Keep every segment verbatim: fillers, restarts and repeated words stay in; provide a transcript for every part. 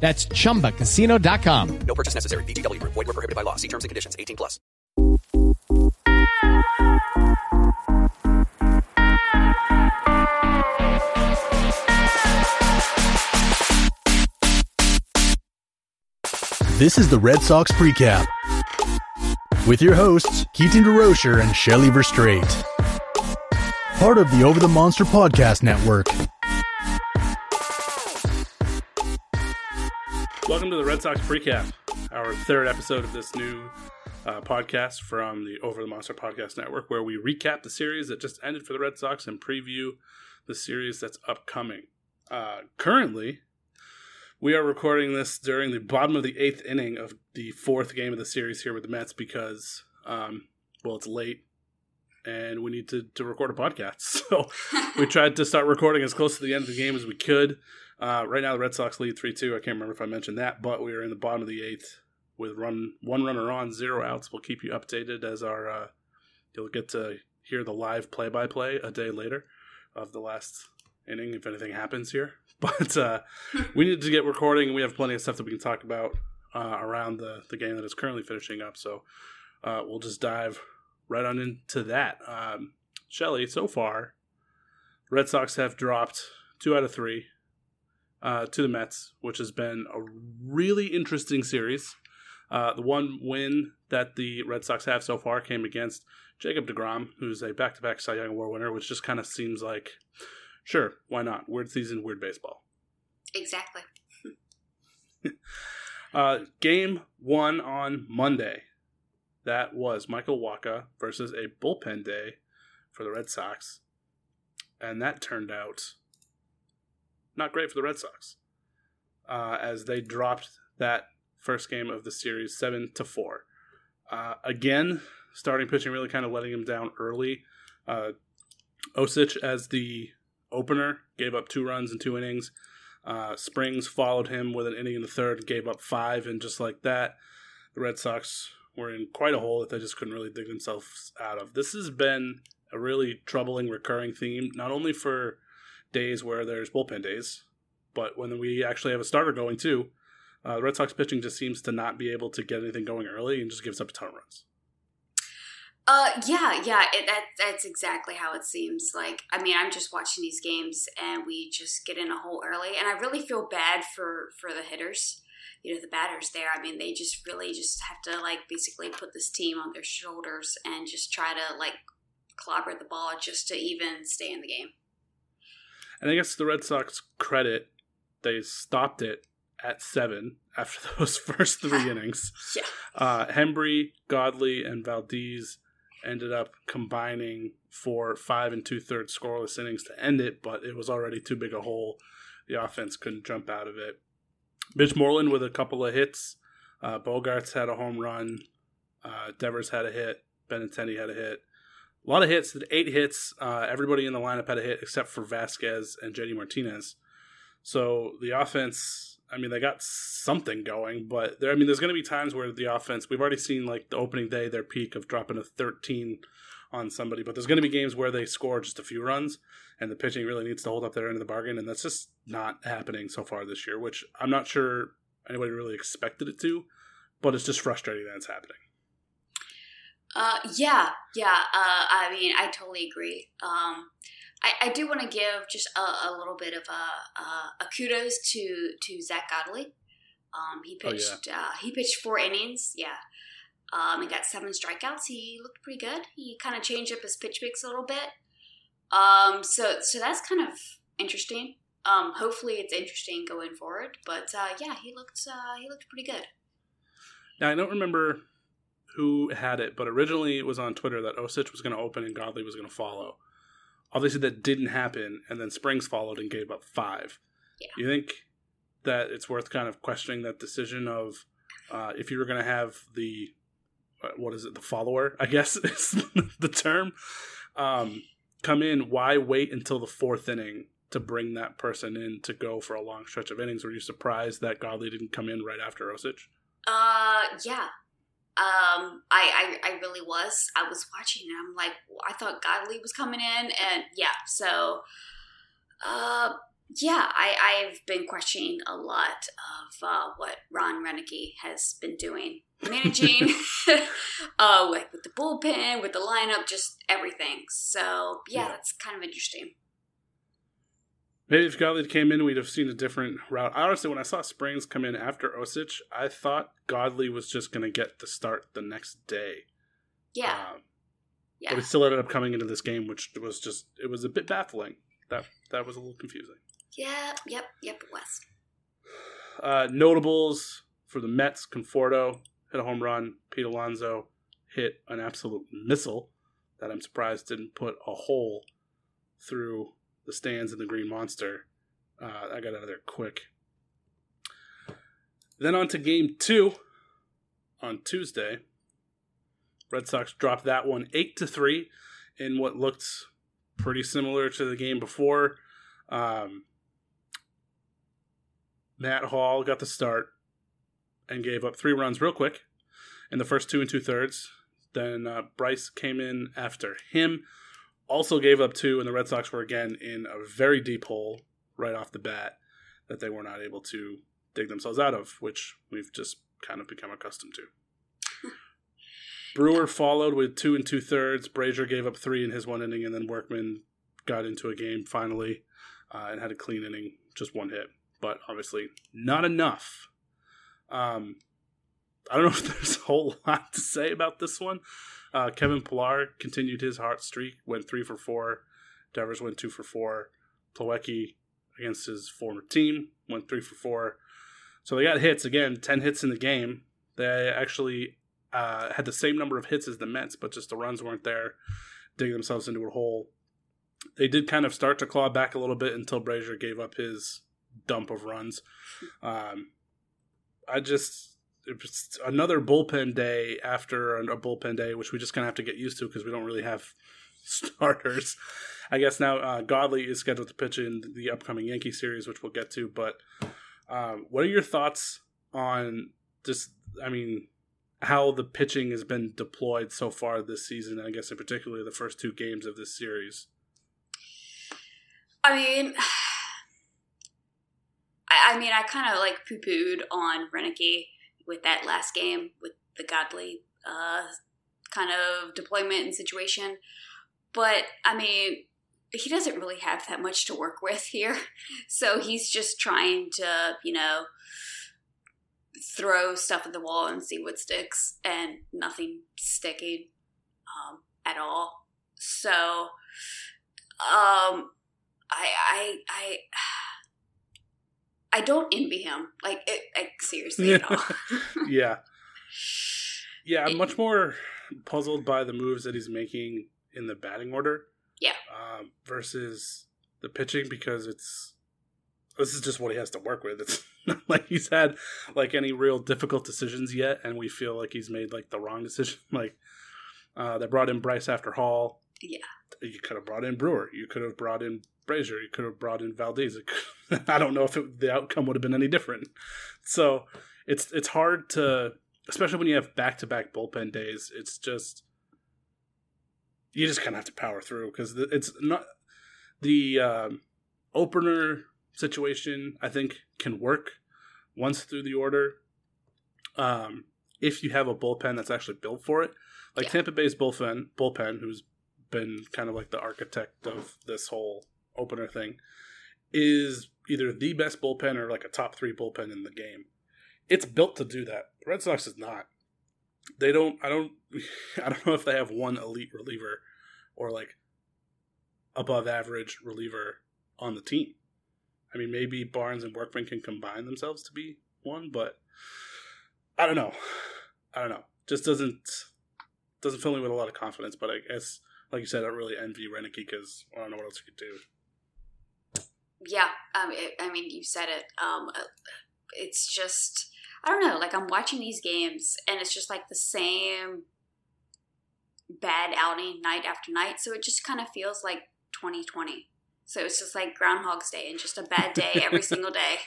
That's Chumba Casino dot com. No purchase necessary. V G W Group. Void where prohibited by law. See terms and conditions. eighteen plus. This is the Red Sox Pre-Cap with your hosts, Keaton DeRocher and Shelley Verougstreate. Part of the Over the Monster Podcast Network. Welcome to the Red Sox Pre-Cap, our third episode of this new uh, podcast from the Over the Monster Podcast Network, where we recap the series that just ended for the Red Sox and preview the series that's upcoming. Uh, currently, we are recording this during the bottom of the eighth inning of the fourth game of the series here with the Mets because, um, well, it's late and we need to, to record a podcast. So we tried to start recording as close to the end of the game as we could. Uh, right now, the Red Sox lead three two. I can't remember if I mentioned that, but we are in the bottom of the eighth with run one runner on, zero outs. We'll keep you updated as our uh, you'll get to hear the live play-by-play a day later of the last inning if anything happens here. But uh, we need to get recording, and we have plenty of stuff that we can talk about uh, around the, the game that is currently finishing up. So uh, we'll just dive right on into that. Um, Shelley, so far, Red Sox have dropped two out of three. Uh, to the Mets, which has been a really interesting series. Uh, the one win that the Red Sox have so far came against Jacob deGrom, who's a back-to-back Cy Young Award winner, which just kind of seems like, sure, why not? Weird season, weird baseball. Exactly. uh, game one on Monday. That was Michael Wacha versus a bullpen day for the Red Sox. And that turned out not great for the Red Sox, uh, as they dropped that first game of the series seven to four. Uh, again, starting pitching really kind of letting him down early. Uh, Osich, as the opener, gave up two runs in two innings. Uh, Springs followed him with an inning in the third and gave up five, and just like that, the Red Sox were in quite a hole that they just couldn't really dig themselves out of. This has been a really troubling, recurring theme, not only for days where there's bullpen days, but when we actually have a starter going too, uh, the Red Sox pitching just seems to not be able to get anything going early and just gives up a ton of runs. Uh, yeah, yeah, it, that that's exactly how it seems. Like, I mean, I'm just watching these games and we just get in a hole early, and I really feel bad for for the hitters, you know, the batters there. I mean, they just really just have to like basically put this team on their shoulders and just try to like clobber the ball just to even stay in the game. And I guess the Red Sox credit, they stopped it at seven after those first three innings. Yeah. Uh, Hembree, Godley, and Valdez ended up combining for five and two-thirds scoreless innings to end it, but it was already too big a hole. The offense couldn't jump out of it. Mitch Moreland with a couple of hits. Uh, Bogarts had a home run. Uh, Devers had a hit. Benintendi had a hit. A lot of hits. Eight hits. Uh, everybody in the lineup had a hit except for Vasquez and J D. Martinez. So the offense, I mean, they got something going, but there, I mean, there's going to be times where the offense, we've already seen like the opening day, their peak of dropping a thirteen on somebody, but there's going to be games where they score just a few runs and the pitching really needs to hold up their end of the bargain. And that's just not happening so far this year, which I'm not sure anybody really expected it to, but it's just frustrating that it's happening. Uh, yeah, yeah. Uh, I mean, I totally agree. Um, I, I do want to give just a, a little bit of a, a, a kudos to, to Zach Godley. Um, he pitched oh, yeah. uh, he pitched four innings. Yeah, um, he got seven strikeouts. He looked pretty good. He kind of changed up his pitch mix a little bit. Um, so so that's kind of interesting. Um, hopefully, it's interesting going forward. But uh, yeah, he looked uh, he looked pretty good. Now I don't remember who had it, but originally it was on Twitter that Osich was going to open and Godley was going to follow. Obviously, that didn't happen, and then Springs followed and gave up five. Yeah. You think that it's worth kind of questioning that decision of uh, if you were going to have the, what is it, the follower, I guess is the term, um, come in, why wait until the fourth inning to bring that person in to go for a long stretch of innings? Were you surprised that Godley didn't come in right after Osich? Uh, yeah. Um, I, I, I really was, I was watching and I'm like, I thought Godley was coming in and yeah. So, uh, yeah, I, I've been questioning a lot of, uh, what Ron Roenicke has been doing, managing, uh, like with the bullpen, with the lineup, just everything. So yeah, yeah. That's kind of interesting. Maybe if Godley came in, we'd have seen a different route. Honestly, when I saw Springs come in after Osich, I thought Godley was just going to get the start the next day. Yeah. Um, yeah. But it still ended up coming into this game, which was just, it was a bit baffling. That that was a little confusing. Yeah, yep, yep, it was. Uh, notables for the Mets, Conforto hit a home run. Pete Alonso hit an absolute missile that I'm surprised didn't put a hole through the stands and the Green Monster. Uh, I got out of there quick. Then on to game two on Tuesday. Red Sox dropped that one eight to three in what looked pretty similar to the game before. Um, Matt Hall got the start and gave up three runs real quick in the first two and two-thirds. Then uh, Bryce came in after him. Also gave up two, and the Red Sox were again in a very deep hole right off the bat that they were not able to dig themselves out of, which we've just kind of become accustomed to. Brewer followed with two and two-thirds. Brazier gave up three in his one inning, and then Workman got into a game finally uh, and had a clean inning, just one hit. But obviously not enough. Um, I don't know if there's a whole lot to say about this one. Uh, Kevin Pillar continued his hot streak, went three for four. Devers went two for four. Plawecki, against his former team, went three for four. So they got hits again, ten hits in the game. They actually uh, had the same number of hits as the Mets, but just the runs weren't there, digging themselves into a hole. They did kind of start to claw back a little bit until Brazier gave up his dump of runs. Um, I just. It's another bullpen day after a bullpen day, which we just kind of have to get used to because we don't really have starters. I guess now uh, Godley is scheduled to pitch in the upcoming Yankee series, which we'll get to. But um, what are your thoughts on just, I mean, how the pitching has been deployed so far this season, and I guess in particular the first two games of this series? I mean... I, I mean, I kind of like poo-pooed on Roenicke with that last game, with the Godley uh, kind of deployment and situation. But, I mean, he doesn't really have that much to work with here. So he's just trying to, you know, throw stuff at the wall and see what sticks, and nothing sticking um, at all. So, um, I, I, I, I don't envy him. Like, it, like seriously at all. yeah. Yeah, I'm much more puzzled by the moves that he's making in the batting order. Yeah. Um, versus the pitching, because it's this is just what he has to work with. It's not like he's had like any real difficult decisions yet, and we feel like he's made like the wrong decision. Like uh, they brought in Bryce after Hall. Yeah. You could have brought in Brewer. You could have brought in Brazier. You could have brought in Valdez. I don't know if it, the outcome would have been any different. So it's it's hard to, especially when you have back-to-back bullpen days. It's just, you just kind of have to power through, because it's not the um, opener situation, I think, can work once through the order. Um, if you have a bullpen that's actually built for it, like yeah. Tampa Bay's bullpen, bullpen, who's been kind of like the architect of this whole opener thing, is either the best bullpen or like a top three bullpen in the game. It's built to do that. The Red Sox is not. They don't, I don't, I don't know if they have one elite reliever or like above average reliever on the team. I mean, maybe Barnes and Workman can combine themselves to be one, but I don't know. I don't know. Just doesn't, doesn't fill me with a lot of confidence, but I guess, like you said, I don't really envy Roenicke because I don't know what else he could do. Yeah. Um, it, I mean, you said it. Um, it's just, I don't know. Like, I'm watching these games and it's just like the same bad outing night after night. So it just kind of feels like twenty twenty. So it's just like Groundhog's Day and just a bad day every single day.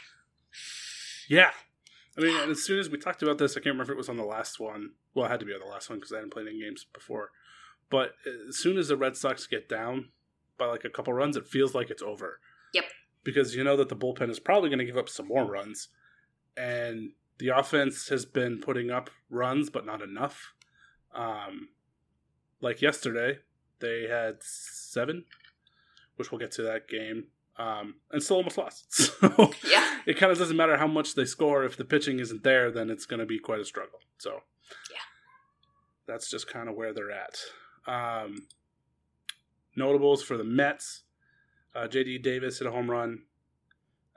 Yeah. I mean, yeah. And as soon as we talked about this, I can't remember if it was on the last one. Well, it had to be on the last one because I hadn't played any games before. But as soon as the Red Sox get down by like a couple runs, it feels like it's over. Yep. Because you know that the bullpen is probably going to give up some more runs. And the offense has been putting up runs, but not enough. Um, like yesterday, they had seven, which we'll get to that game, um, and still almost lost. So yeah. It kind of doesn't matter how much they score. If the pitching isn't there, then it's going to be quite a struggle. So yeah, that's just kind of where they're at. Um, notables for the Mets, uh, J D Davis hit a home run,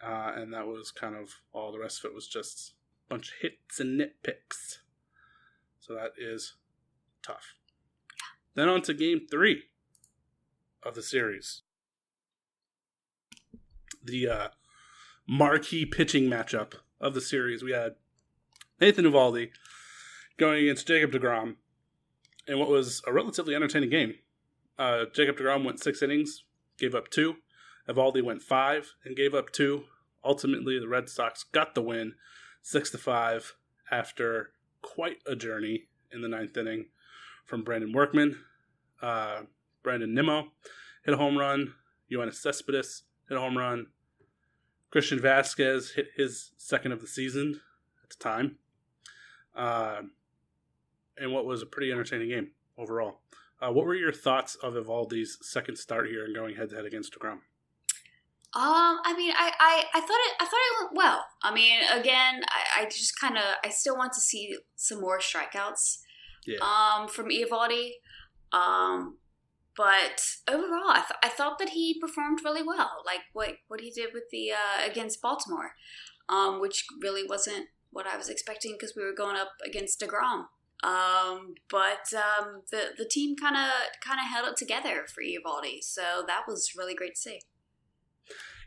uh, and that was kind of all. The rest of it was just a bunch of hits and nitpicks. So that is tough. Then on to game three of the series. The uh, marquee pitching matchup of the series. We had Nathan Eovaldi going against Jacob deGrom. And what was a relatively entertaining game. Uh, Jacob deGrom went six innings, gave up two. Eovaldi went five and gave up two. Ultimately, the Red Sox got the win, six to five, after quite a journey in the ninth inning from Brandon Workman. Uh, Brandon Nimmo hit a home run. Yoenis Céspedes hit a home run. Christian Vasquez hit his second of the season at the time. Uh, And what was a pretty entertaining game overall. Uh, what were your thoughts of Eovaldi's second start here and going head to head against deGrom? Um, I mean, I, I, I thought it I thought it went well. I mean, again, I, I just kind of I still want to see some more strikeouts yeah. um, from Eovaldi. Um, but overall, I th- I thought that he performed really well. Like what what he did with the uh, against Baltimore, um, which really wasn't what I was expecting because we were going up against deGrom. Um, but, um, the, the team kind of, kind of held it together for Eovaldi. So that was really great to see.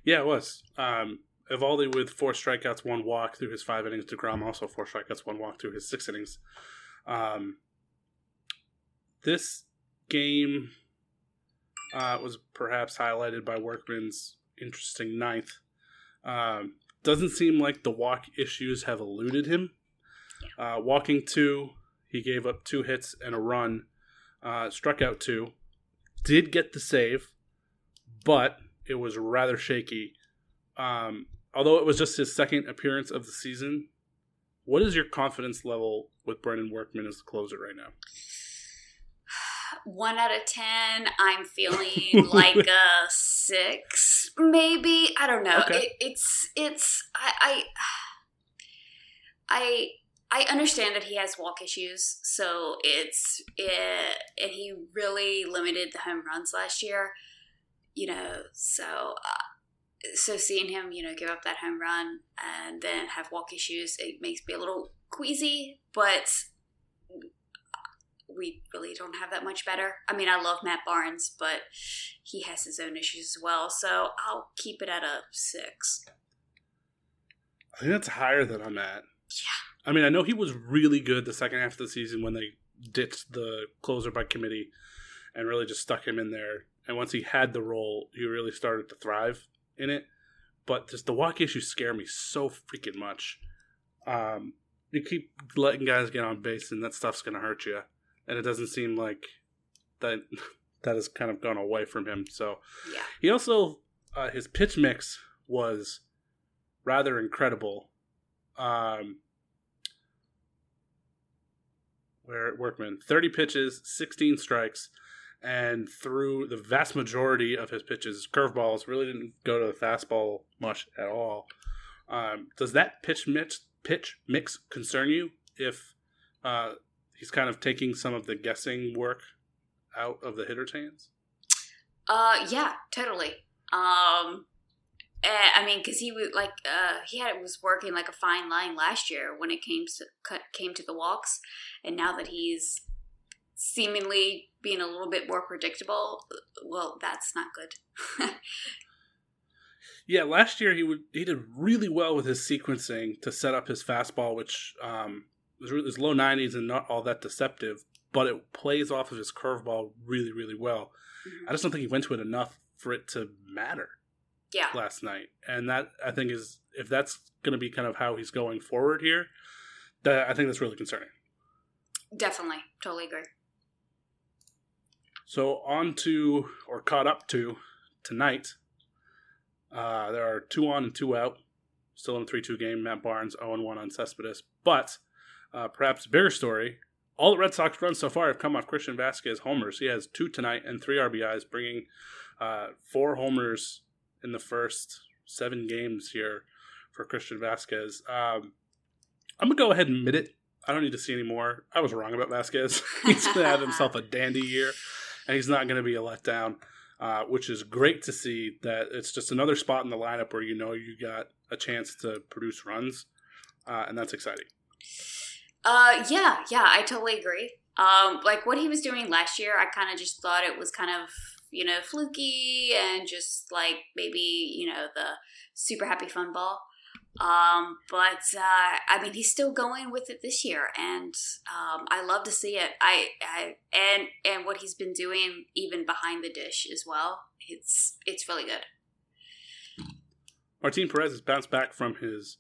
Yeah, it was. Um, Eovaldi with four strikeouts, one walk through his five innings. DeGrom also four strikeouts, one walk through his six innings. Um, this game, uh, was perhaps highlighted by Workman's interesting ninth. Um, doesn't seem like the walk issues have eluded him. Yeah. Uh, walking two. He gave up two hits and a run, uh, struck out two, did get the save, but it was rather shaky. Um, although it was just his second appearance of the season, what is your confidence level with Brandon Workman as the closer right now? One out of ten, I'm feeling like a six, maybe. I don't know. Okay. It, it's, it's, I, I, I, I understand that he has walk issues, so it's it, and he really limited the home runs last year, you know. So uh, so seeing him, you know, give up that home run and then have walk issues, it makes me a little queasy, but we really don't have that much better. I mean, I love Matt Barnes, but he has his own issues as well, so I'll keep it at a six. I think that's higher than I'm at. Yeah. I mean, I know he was really good the second half of the season when they ditched the closer by committee and really just stuck him in there. And once he had the role, he really started to thrive in it. But just the walk issues scare me so freaking much. Um, you keep letting guys get on base, and that stuff's going to hurt you. And it doesn't seem like that that has kind of gone away from him. So yeah. He also, uh, his pitch mix was rather incredible. Um, where Workman, thirty pitches, sixteen strikes, and threw the vast majority of his pitches. Curveballs really didn't go to the fastball much at all. Um, does that pitch mix pitch mix concern you? If uh, he's kind of taking some of the guessing work out of the hitter's hands. Uh, yeah, totally. Um. I mean, because he was like, uh, he had was working like a fine line last year when it came to came to the walks, and now that he's seemingly being a little bit more predictable, well, that's not good. Yeah, last year he would he did really well with his sequencing to set up his fastball, which um, was, was low nineties and not all that deceptive, but it plays off of his curveball really, really well. Mm-hmm. I just don't think he went to it enough for it to matter. Yeah. Last night. And that, I think, is if that's going to be kind of how he's going forward here, that I think that's really concerning. Definitely. Totally agree. So on to, or caught up to, tonight. Uh, there are two on and two out. Still in a three two game. Matt Barnes, oh and one on Cespedes. But uh, perhaps a bigger story, all the Red Sox runs so far have come off Christian Vasquez homers. He has two tonight and three R B Is, bringing uh, four homers in the first seven games here for Christian Vasquez. Um, I'm going to go ahead and admit it. I don't need to see any more. I was wrong about Vasquez. He's going to have himself a dandy year, and he's not going to be a letdown, uh, which is great to see that it's just another spot in the lineup where you know you got a chance to produce runs, uh, and that's exciting. Uh, yeah, yeah, I totally agree. Um, like what he was doing last year, I kind of just thought it was kind of, you know, fluky and just like maybe, you know, the super happy fun ball. Um, but, uh, I mean, he's still going with it this year, and um, I love to see it. I, I, and, and what he's been doing even behind the dish as well. It's, it's really good. Martin Perez has bounced back from his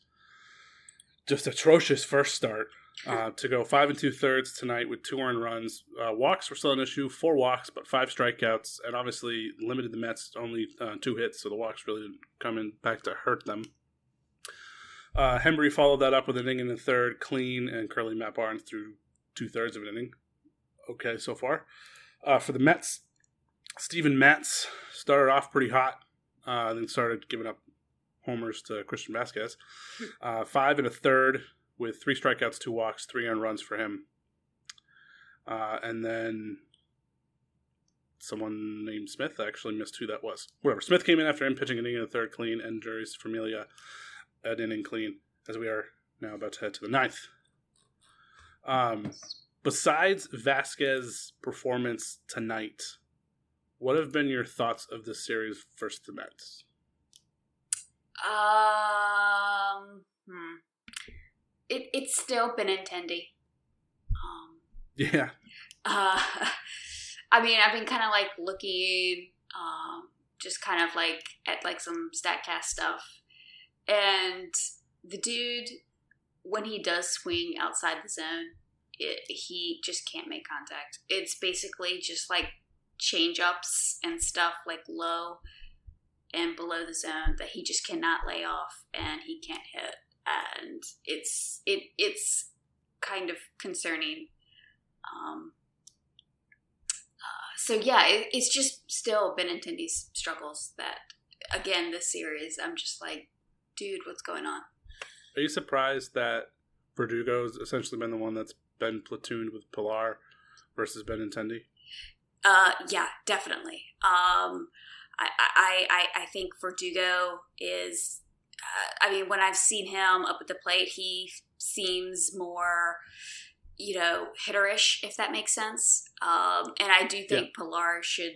just atrocious first start. Uh, to go five and two thirds tonight with two earned runs. Uh, walks were still an issue. Four walks, but five strikeouts, and obviously limited the Mets to only uh, two hits, so the walks really didn't come in back to hurt them. Uh, Hembree followed that up with an inning in the third, clean, and Curly Matt Barnes threw two thirds of an inning. Okay, so far. Uh, for the Mets, Steven Matz started off pretty hot, uh, then started giving up homers to Christian Vasquez. Uh, five and a third, with three strikeouts, two walks, three earned runs for him. Uh, and then someone named Smith, I actually missed who that was. Whatever. Smith came in after him, pitching an inning in the third clean, and Juris Familia an inning clean, as we are now about to head to the ninth. Um, besides Vasquez's performance tonight, what have been your thoughts of this series versus the Mets? Um, hmm. It it's still Benintendi. Um, yeah. Uh, I mean, I've been kind of like looking, um, just kind of like at like some StatCast stuff, and the dude, when he does swing outside the zone, it, he just can't make contact. It's basically just like change ups and stuff like low and below the zone that he just cannot lay off, and he can't hit. And it's it it's kind of concerning. Um, uh, so yeah, it, it's just still Benintendi's struggles that, again, this series, I'm just like, dude, what's going on? Are you surprised that Verdugo's essentially been the one that's been platooned with Pillar versus Benintendi? Uh, yeah, definitely. Um, I I, I, I think Verdugo is uh, – I mean, when I've seen him up at the plate, he seems more, you know, hitterish, if that makes sense. Um, and I do think yeah. Pillar should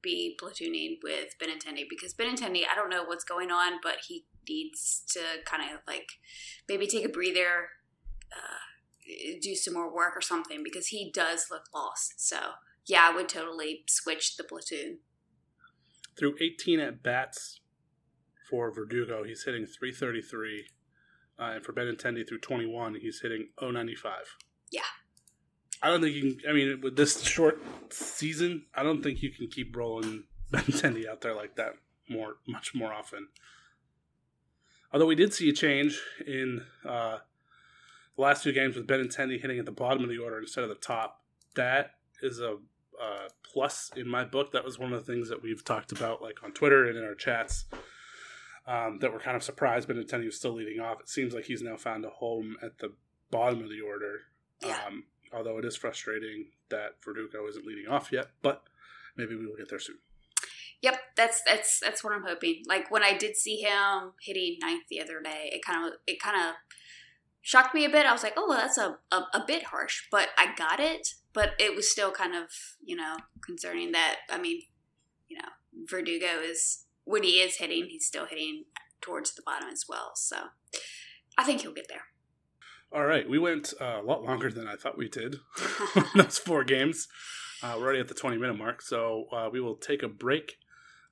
be platooning with Benintendi, because Benintendi, I don't know what's going on, but he needs to kind of like maybe take a breather, uh, do some more work or something, because he does look lost. So, yeah, I would totally switch the platoon. Through eighteen at-bats for Verdugo, he's hitting three thirty-three. Uh, and for Benintendi through twenty-one, he's hitting oh ninety-five. Yeah. I don't think you can – I mean, with this short season, I don't think you can keep rolling Benintendi out there like that more, much more often. Although we did see a change in uh, the last two games with Benintendi hitting at the bottom of the order instead of the top. That is a – Uh, plus in my book. That was one of the things that we've talked about, like on Twitter and in our chats, um, that we're kind of surprised Benintendi was still leading off. It seems like he's now found a home at the bottom of the order, um, although it is frustrating that Verdugo isn't leading off yet, but maybe we will get there soon. Yep, that's that's that's what I'm hoping. Like when I did see him hitting ninth the other day, it kind of it kind of shocked me a bit. I was like, oh, well, that's a, a, a bit harsh, but I got it. But it was still kind of, you know, concerning that, I mean, you know, Verdugo is, when he is hitting, he's still hitting towards the bottom as well. So I think he'll get there. All right. We went uh, a lot longer than I thought we did on those four games. Uh, we're already at the twenty-minute mark. So uh, we will take a break,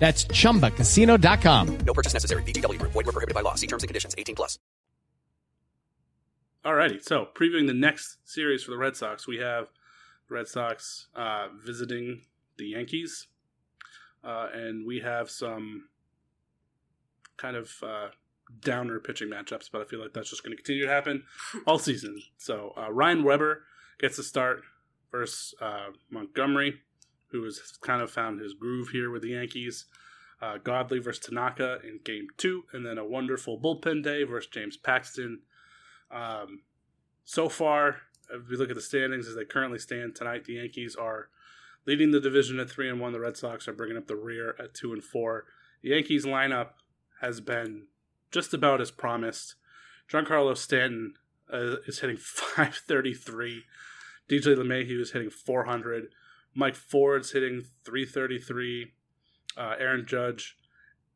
That's Chumba Casino dot com. No purchase necessary. V G W Group. Void where prohibited by law. See terms and conditions. eighteen plus. All righty. So, previewing the next series for the Red Sox, we have the Red Sox uh, visiting the Yankees. Uh, and we have some kind of uh, downer pitching matchups, but I feel like that's just going to continue to happen all season. So, uh, Ryan Weber gets a start versus uh, Montgomery, who has kind of found his groove here with the Yankees. Uh, Godley versus Tanaka in game two, and then a wonderful bullpen day versus James Paxton. Um, so far, if we look at the standings as they currently stand tonight, the Yankees are leading the division at three and one. The Red Sox are bringing up the rear at two and four. The Yankees lineup has been just about as promised. Giancarlo Stanton uh, is hitting five thirty-three. D J LeMahieu is hitting four hundred. Mike Ford's hitting three thirty-three. Uh, Aaron Judge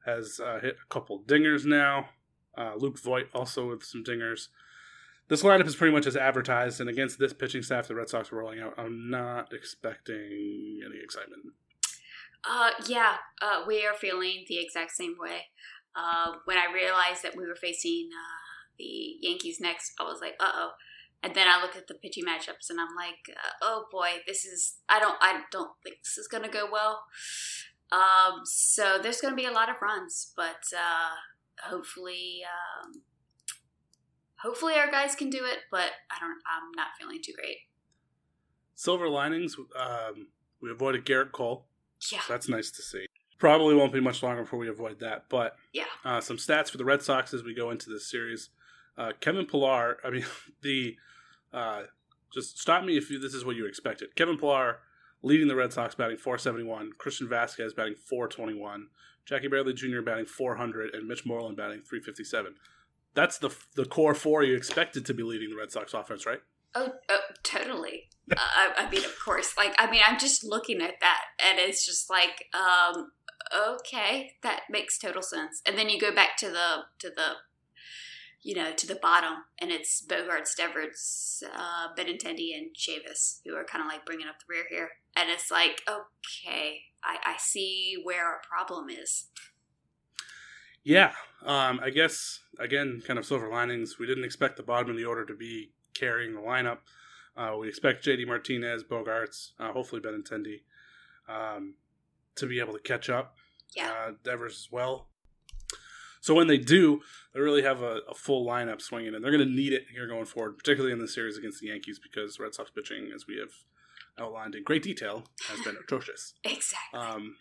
has uh, hit a couple dingers now. Uh, Luke Voit also with some dingers. This lineup is pretty much as advertised, and against this pitching staff the Red Sox are rolling out, I'm not expecting any excitement. Uh, yeah, uh, we are feeling the exact same way. Uh, when I realized that we were facing uh, the Yankees next, I was like, uh-oh. And then I look at the pitching matchups, and I'm like, uh, "Oh boy, this is I don't I don't think this is going to go well." Um, so there's going to be a lot of runs, but uh, hopefully, um, hopefully our guys can do it. But I don't. I'm not feeling too great. Silver linings. Um, we avoided Garrett Cole. Yeah, so that's nice to see. Probably won't be much longer before we avoid that. But yeah, uh, some stats for the Red Sox as we go into this series. Uh, Kevin Pillar, I mean, the uh, just stop me if you, this is what you expected. Kevin Pillar leading the Red Sox batting four seventy-one, Christian Vasquez batting four twenty-one, Jackie Bradley Junior batting four hundred, and Mitch Moreland batting three fifty-seven. That's the the core four you expected to be leading the Red Sox offense, right? Oh, oh totally. uh, I mean, of course, like, I mean, I'm just looking at that and it's just like, um, okay, that makes total sense. And then you go back to the, to the, you know, to the bottom, and it's Bogarts, Devers, uh, Benintendi, and Chavis, who are kind of like bringing up the rear here. And it's like, okay, I, I see where our problem is. Yeah, um, I guess, again, kind of silver linings. We didn't expect the bottom of the order to be carrying the lineup. Uh, we expect J D. Martinez, Bogarts, uh, hopefully Benintendi, um, to be able to catch up. Yeah. Uh, Devers as well. So when they do, they really have a, a full lineup swinging, and they're going to need it here going forward, particularly in the series against the Yankees, because Red Sox pitching, as we have outlined in great detail, has been atrocious. Exactly. Um,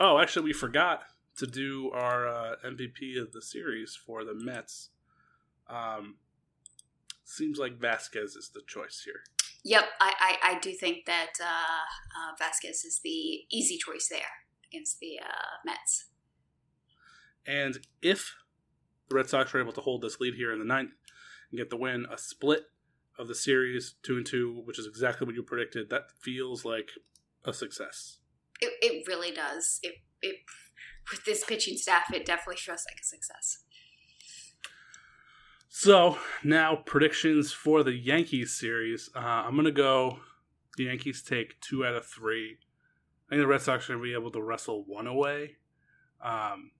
oh, actually, we forgot to do our uh, M V P of the series for the Mets. Um, seems like Vasquez is the choice here. Yep, I, I, I do think that uh, uh, Vasquez is the easy choice there against the uh, Mets. And if the Red Sox are able to hold this lead here in the ninth and get the win, a split of the series, two and two, which is exactly what you predicted, that feels like a success. It, it really does. It, it with this pitching staff, it definitely feels like a success. So now predictions for the Yankees series. Uh, I'm gonna go. The Yankees take two out of three. I think the Red Sox are gonna be able to wrestle one away. Um,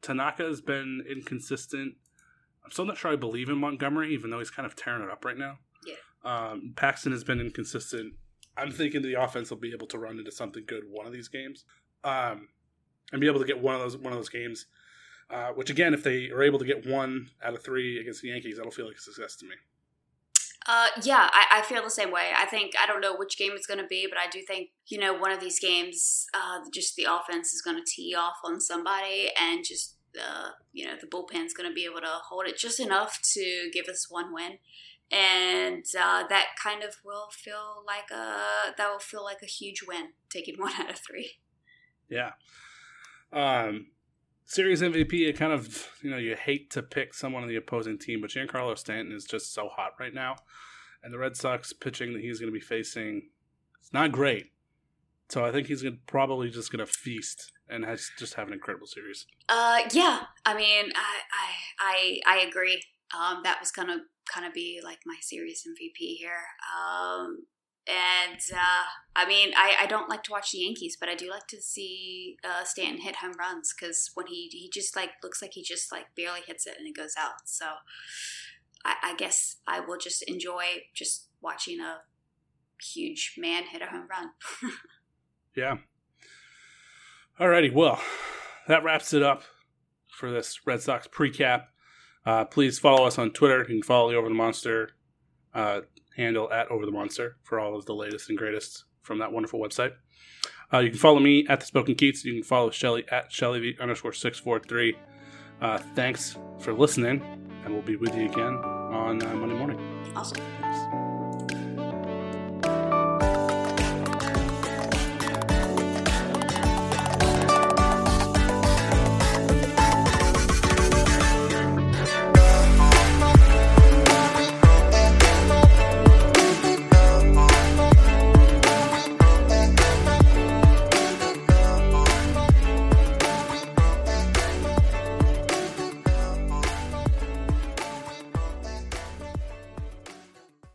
Tanaka has been inconsistent. I'm still not sure I believe in Montgomery, even though he's kind of tearing it up right now. Yeah. Um, Paxton has been inconsistent. I'm thinking the offense will be able to run into something good one of these games, um, and be able to get one of those one of those games. Uh, which again, if they are able to get one out of three against the Yankees, that'll feel like a success to me. Uh, yeah, I, I feel the same way. I think, I don't know which game it's going to be, but I do think, you know, one of these games, uh, just the offense is going to tee off on somebody, and just, uh, you know, the bullpen's going to be able to hold it just enough to give us one win. And uh, that kind of will feel like a, that will feel like a huge win, taking one out of three. Yeah. Um, Series M V P, it kind of, you know, you hate to pick someone on the opposing team, but Giancarlo Stanton is just so hot right now. And the Red Sox pitching that he's going to be facing, it's not great. So I think he's gonna, probably just going to feast and has, just have an incredible series. Uh, yeah, I mean, I I, I, I agree. Um, that was going to kind of be like my series M V P here. Um, and, uh, I mean, I, I don't like to watch the Yankees, but I do like to see uh, Stanton hit home runs, because when he, he just, like, looks like he just, like, barely hits it and it goes out. So I, I guess I will just enjoy just watching a huge man hit a home run. Yeah. Alrighty, well, that wraps it up for this Red Sox pre-cap. Uh, please follow us on Twitter. You can follow the Over the Monster uh handle at Over the Monster for all of the latest and greatest from that wonderful website. Uh, you can follow me at The Spoken Keats. You can follow Shelley at Shelley V underscore six four three. Uh, thanks for listening, and we'll be with you again on uh, Monday morning. Awesome. Thanks.